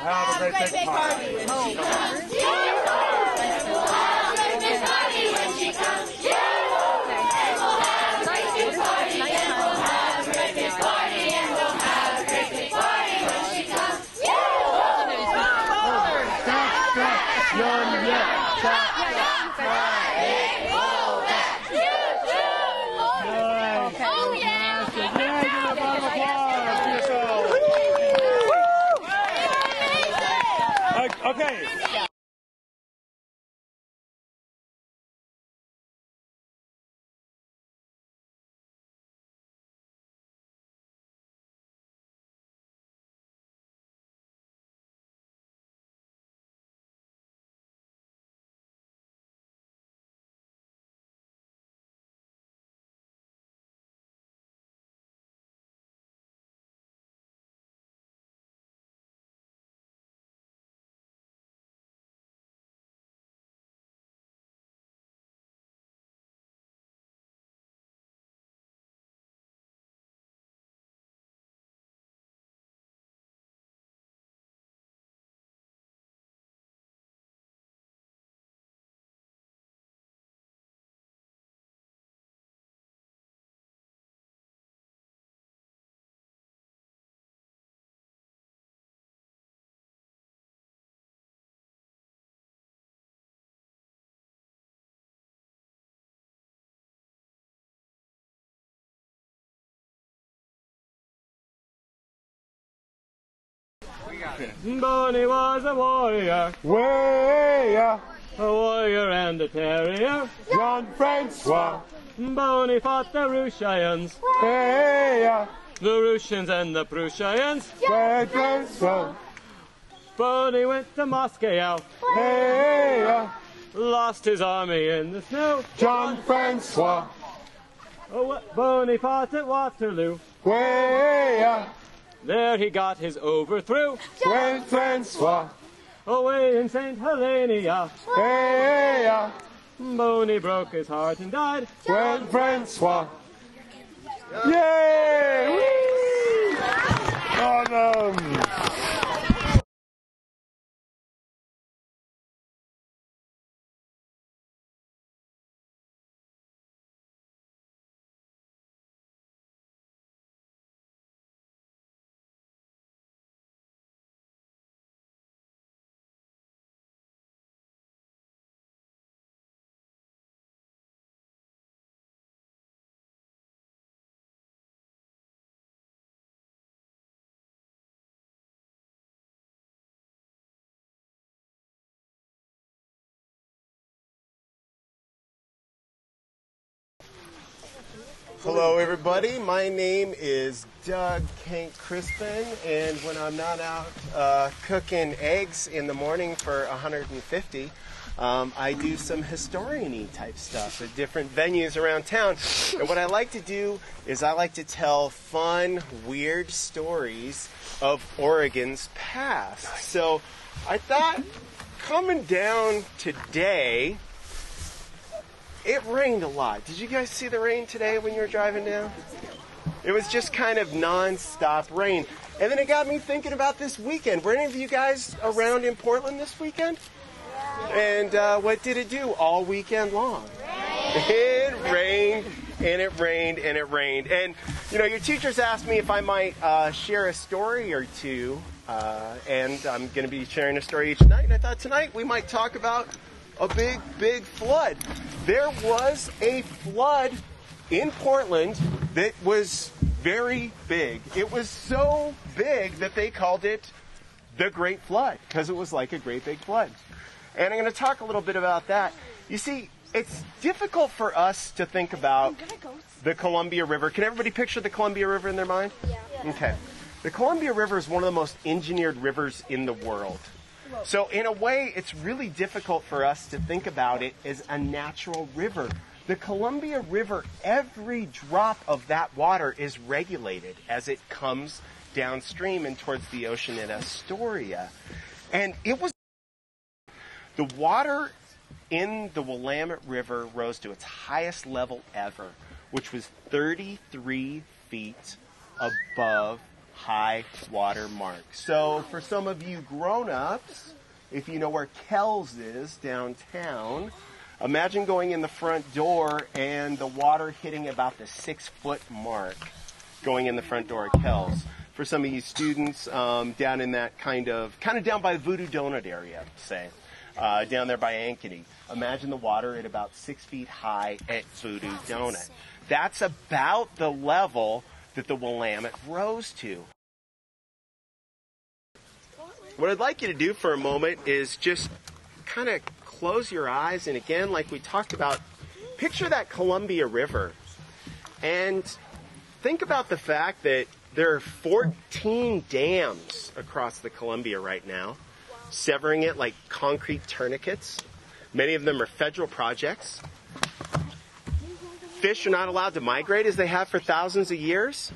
Well, we'll have a great big party when she comes. Yee-haw! And we'll have a great big party when she comes. Yee-haw! And we'll have a great big party, and we'll have a great big party, and we'll have a great big party when she comes. Yee-haw! Stretch, stretch, yum, yum, chop, chop, high, hey, whoa, that, choo. Oh, yeah! Give them a round of applause for yourselves. Woo! Okay. Yeah. Bonnie was a warrior, warrior, a warrior and a terrier, Jean-Francois. Bonnie fought the Russians, warrior, the Russians and the Prussians, Jean-Francois. Bonnie went to Moscow, warrior, lost his army in the snow, Jean-Francois. Oh, Bonnie fought at Waterloo, warrior. There he got his overthrow. Jean-Francois. Away in Saint Helena. Hey, Boney broke his heart and died. Jean-Francois. Yay! Yeah. Awesome. Hello everybody, my name is Doug Kenck-Crispin, and when I'm not out uh, cooking eggs in the morning for one hundred fifty, um, I do some historian-y type stuff at different venues around town. And what I like to do is I like to tell fun, weird stories of Oregon's past. So I thought coming down today, it rained a lot. Did you guys see the rain today when you were driving down? It was just kind of non-stop rain. And then it got me thinking about this weekend. Were any of you guys around in Portland this weekend? And uh, what did it do all weekend long? It rained and it rained and it rained. And you know, your teachers asked me if I might uh, share a story or two. Uh, and I'm gonna be sharing a story each night. And I thought tonight we might talk about a big, big flood. There was a flood in Portland that was very big. It was so big that they called it the Great Flood, because it was like a great big flood. And I'm going to talk a little bit about that. You see, it's difficult for us to think about the Columbia River. Can everybody picture the Columbia River in their mind? Yeah. yeah. Okay. The Columbia River is one of the most engineered rivers in the world. So in a way, it's really difficult for us to think about it as a natural river. The Columbia River, every drop of that water is regulated as it comes downstream and towards the ocean in Astoria. And it was the water in the Willamette River rose to its highest level ever, which was thirty-three feet above high water mark. So for some of you grown-ups, if you know where Kells is downtown, imagine going in the front door and the water hitting about the six-foot mark going in the front door of Kells. For some of you students, um, down in that kind of, kind of down by the Voodoo Donut area, say, uh, down there by Ankeny, imagine the water at about six feet high at Voodoo Donut. That's about the level that the Willamette rose to. What I'd like you to do for a moment is just kind of close your eyes, and again, like we talked about, picture that Columbia River and think about the fact that there are fourteen dams across the Columbia right now, severing it like concrete tourniquets. Many of them are federal projects. Fish are not allowed to migrate as they have for thousands of years.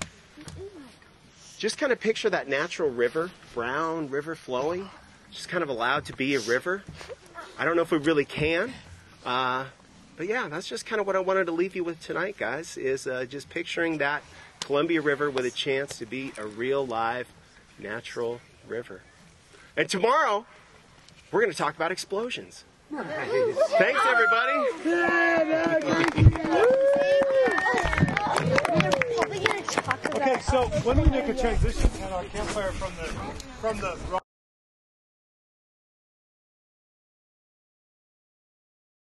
Just kind of picture that natural river, brown river flowing, just kind of allowed to be a river. I don't know if we really can, uh, but yeah, that's just kind of what I wanted to leave you with tonight, guys, is uh, just picturing that Columbia River with a chance to be a real, live, natural river. And tomorrow, we're going to talk about explosions. Nice. Thanks, everybody. Yeah, no, okay, so let me make a transition at our campfire from the from the.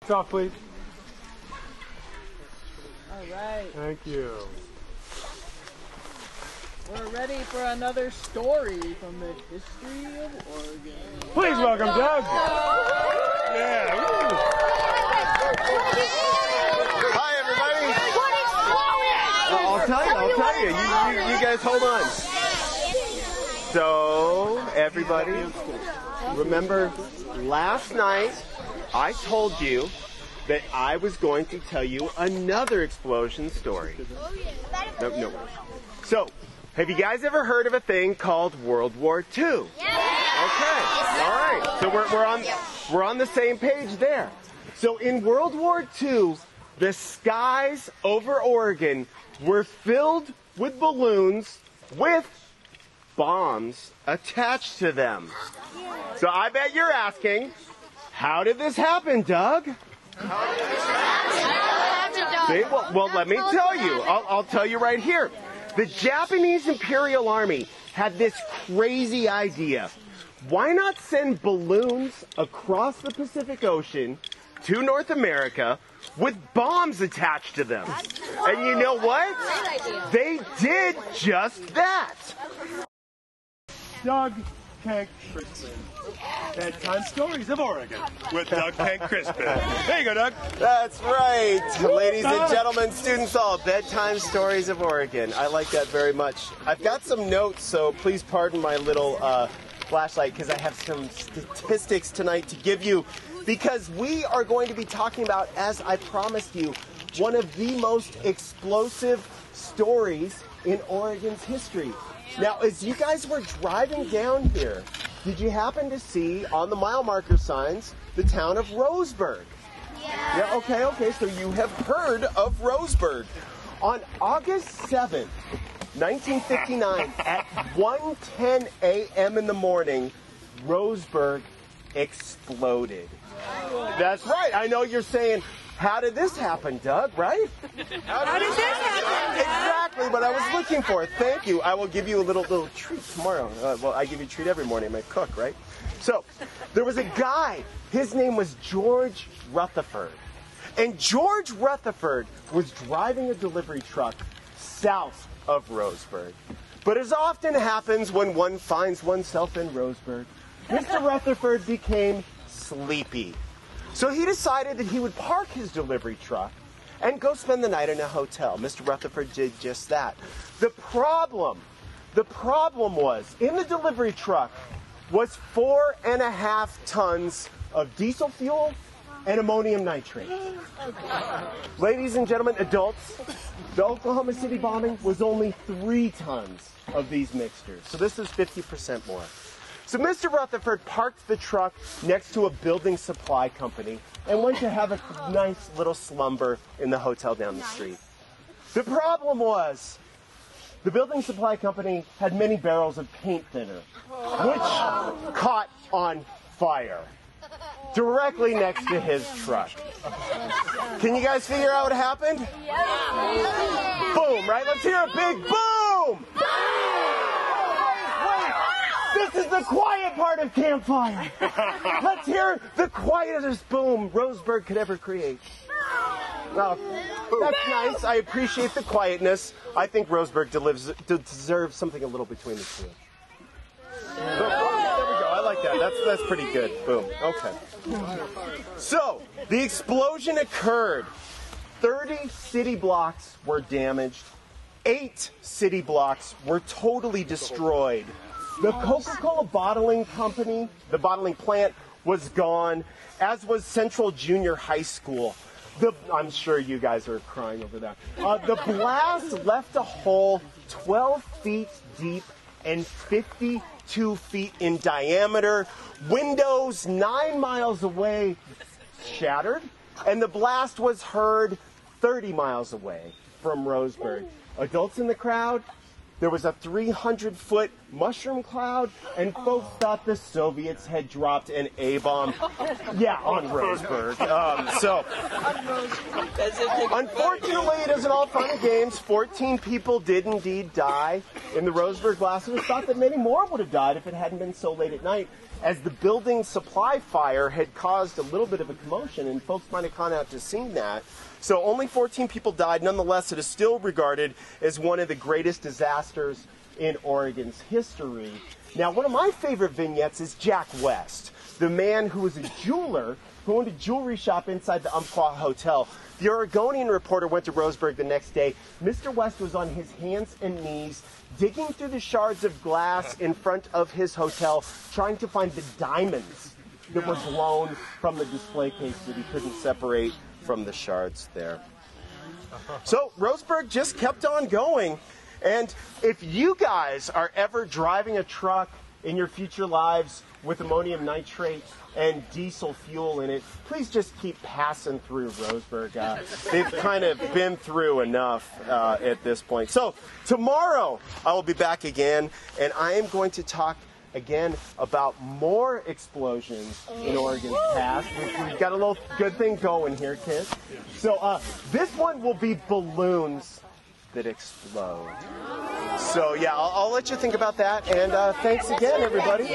Drop, please. All right. Thank you. We're ready for another story from the history of Oregon. Please welcome Doug. Yeah. Hi, everybody. What explosion? I'll, I'll tell you. I'll tell you. You, you. you guys hold on. So, everybody, remember last night I told you that I was going to tell you another explosion story. No, no. So, have you guys ever heard of a thing called World War Two? Yeah. Okay. All right. So we're we're on we're on the same page there. So in World War Two, the skies over Oregon were filled with balloons with bombs attached to them. So I bet you're asking, how did this happen, Doug? How did this happen? See, well, well, let me tell you. I'll, I'll tell you right here. The Japanese Imperial Army had this crazy idea. Why not send balloons across the Pacific Ocean to North America with bombs attached to them? And you know what? They did just that. Doug Kenck-Crispin. Bedtime Stories of Oregon with Doug Kenck-Crispin. There you go, Doug. That's right. Ladies and gentlemen, students all, Bedtime Stories of Oregon. I like that very much. I've got some notes, so please pardon my little uh, flashlight because I have some statistics tonight to give you because we are going to be talking about, as I promised you, one of the most explosive stories in Oregon's history. Now, as you guys were driving down here, did you happen to see on the mile marker signs the town of Roseburg? Yeah. Yeah. Okay, okay, so you have heard of Roseburg. On August seventh, nineteen fifty-nine, at one ten a m in the morning, Roseburg exploded. That's right. I know you're saying, how did this happen, Doug, right? How did, how did this happen, Doug? Exactly what I was looking for. Thank you. I will give you a little little treat tomorrow. Uh, well, I give you a treat every morning. I cook, right? So there was a guy. His name was George Rutherford. And George Rutherford was driving a delivery truck south of Roseburg. But as often happens when one finds oneself in Roseburg, Mister Rutherford became sleepy. So he decided that he would park his delivery truck and go spend the night in a hotel. Mister Rutherford did just that. The problem, the problem was, in the delivery truck was four and a half tons of diesel fuel and ammonium nitrate. Ladies and gentlemen, adults, the Oklahoma City bombing was only three tons of these mixtures. So this is fifty percent more. So Mister Rutherford parked the truck next to a building supply company and went to have a nice little slumber in the hotel down the street. The problem was, the building supply company had many barrels of paint thinner, which caught on fire directly next to his truck. Can you guys figure out what happened? Yeah. Boom, right? Let's hear a big boom! Boom! This is the quiet part of Campfire. Let's hear the quietest boom Roseburg could ever create. Well, that's nice. I appreciate the quietness. I think Roseburg delivers, deserves something a little between the two. Boom. There we go. I like that. That's, that's pretty good. Boom. Okay. So, the explosion occurred. thirty city blocks were damaged. Eight city blocks were totally destroyed. The Coca-Cola Bottling Company, the bottling plant, was gone, as was Central Junior High School. The, I'm sure you guys are crying over that. Uh, the blast left a hole twelve feet deep and fifty-two feet in diameter. Windows nine miles away shattered, and the blast was heard thirty miles away from Roseburg. Adults in the crowd? There was a three hundred foot mushroom cloud, and folks thought the Soviets had dropped an A-bomb. Yeah, on Roseburg. Um, so, unfortunately, it isn't all fun and games. fourteen people did indeed die in the Roseburg blast. It was thought that many more would have died if it hadn't been so late at night, as the building supply fire had caused a little bit of a commotion, and folks might have gone out to see that. So only fourteen people died. Nonetheless, it is still regarded as one of the greatest disasters in Oregon's history. Now, one of my favorite vignettes is Jack West, the man who was a jeweler who owned a jewelry shop inside the Umpqua Hotel. The Oregonian reporter went to Roseburg the next day. Mister West was on his hands and knees, digging through the shards of glass in front of his hotel, trying to find the diamonds that were blown from the display case that he couldn't separate from the shards there. So Roseburg just kept on going. And if you guys are ever driving a truck in your future lives with ammonium nitrate and diesel fuel in it, please just keep passing through Roseburg. Uh, they've kind of been through enough uh, at this point. So tomorrow I will be back again, and I am going to talk again about more explosions in Oregon's past. We've got a little good thing going here, kids. So uh, this one will be balloons that explode. So yeah, I'll, I'll let you think about that. And uh, thanks again, everybody.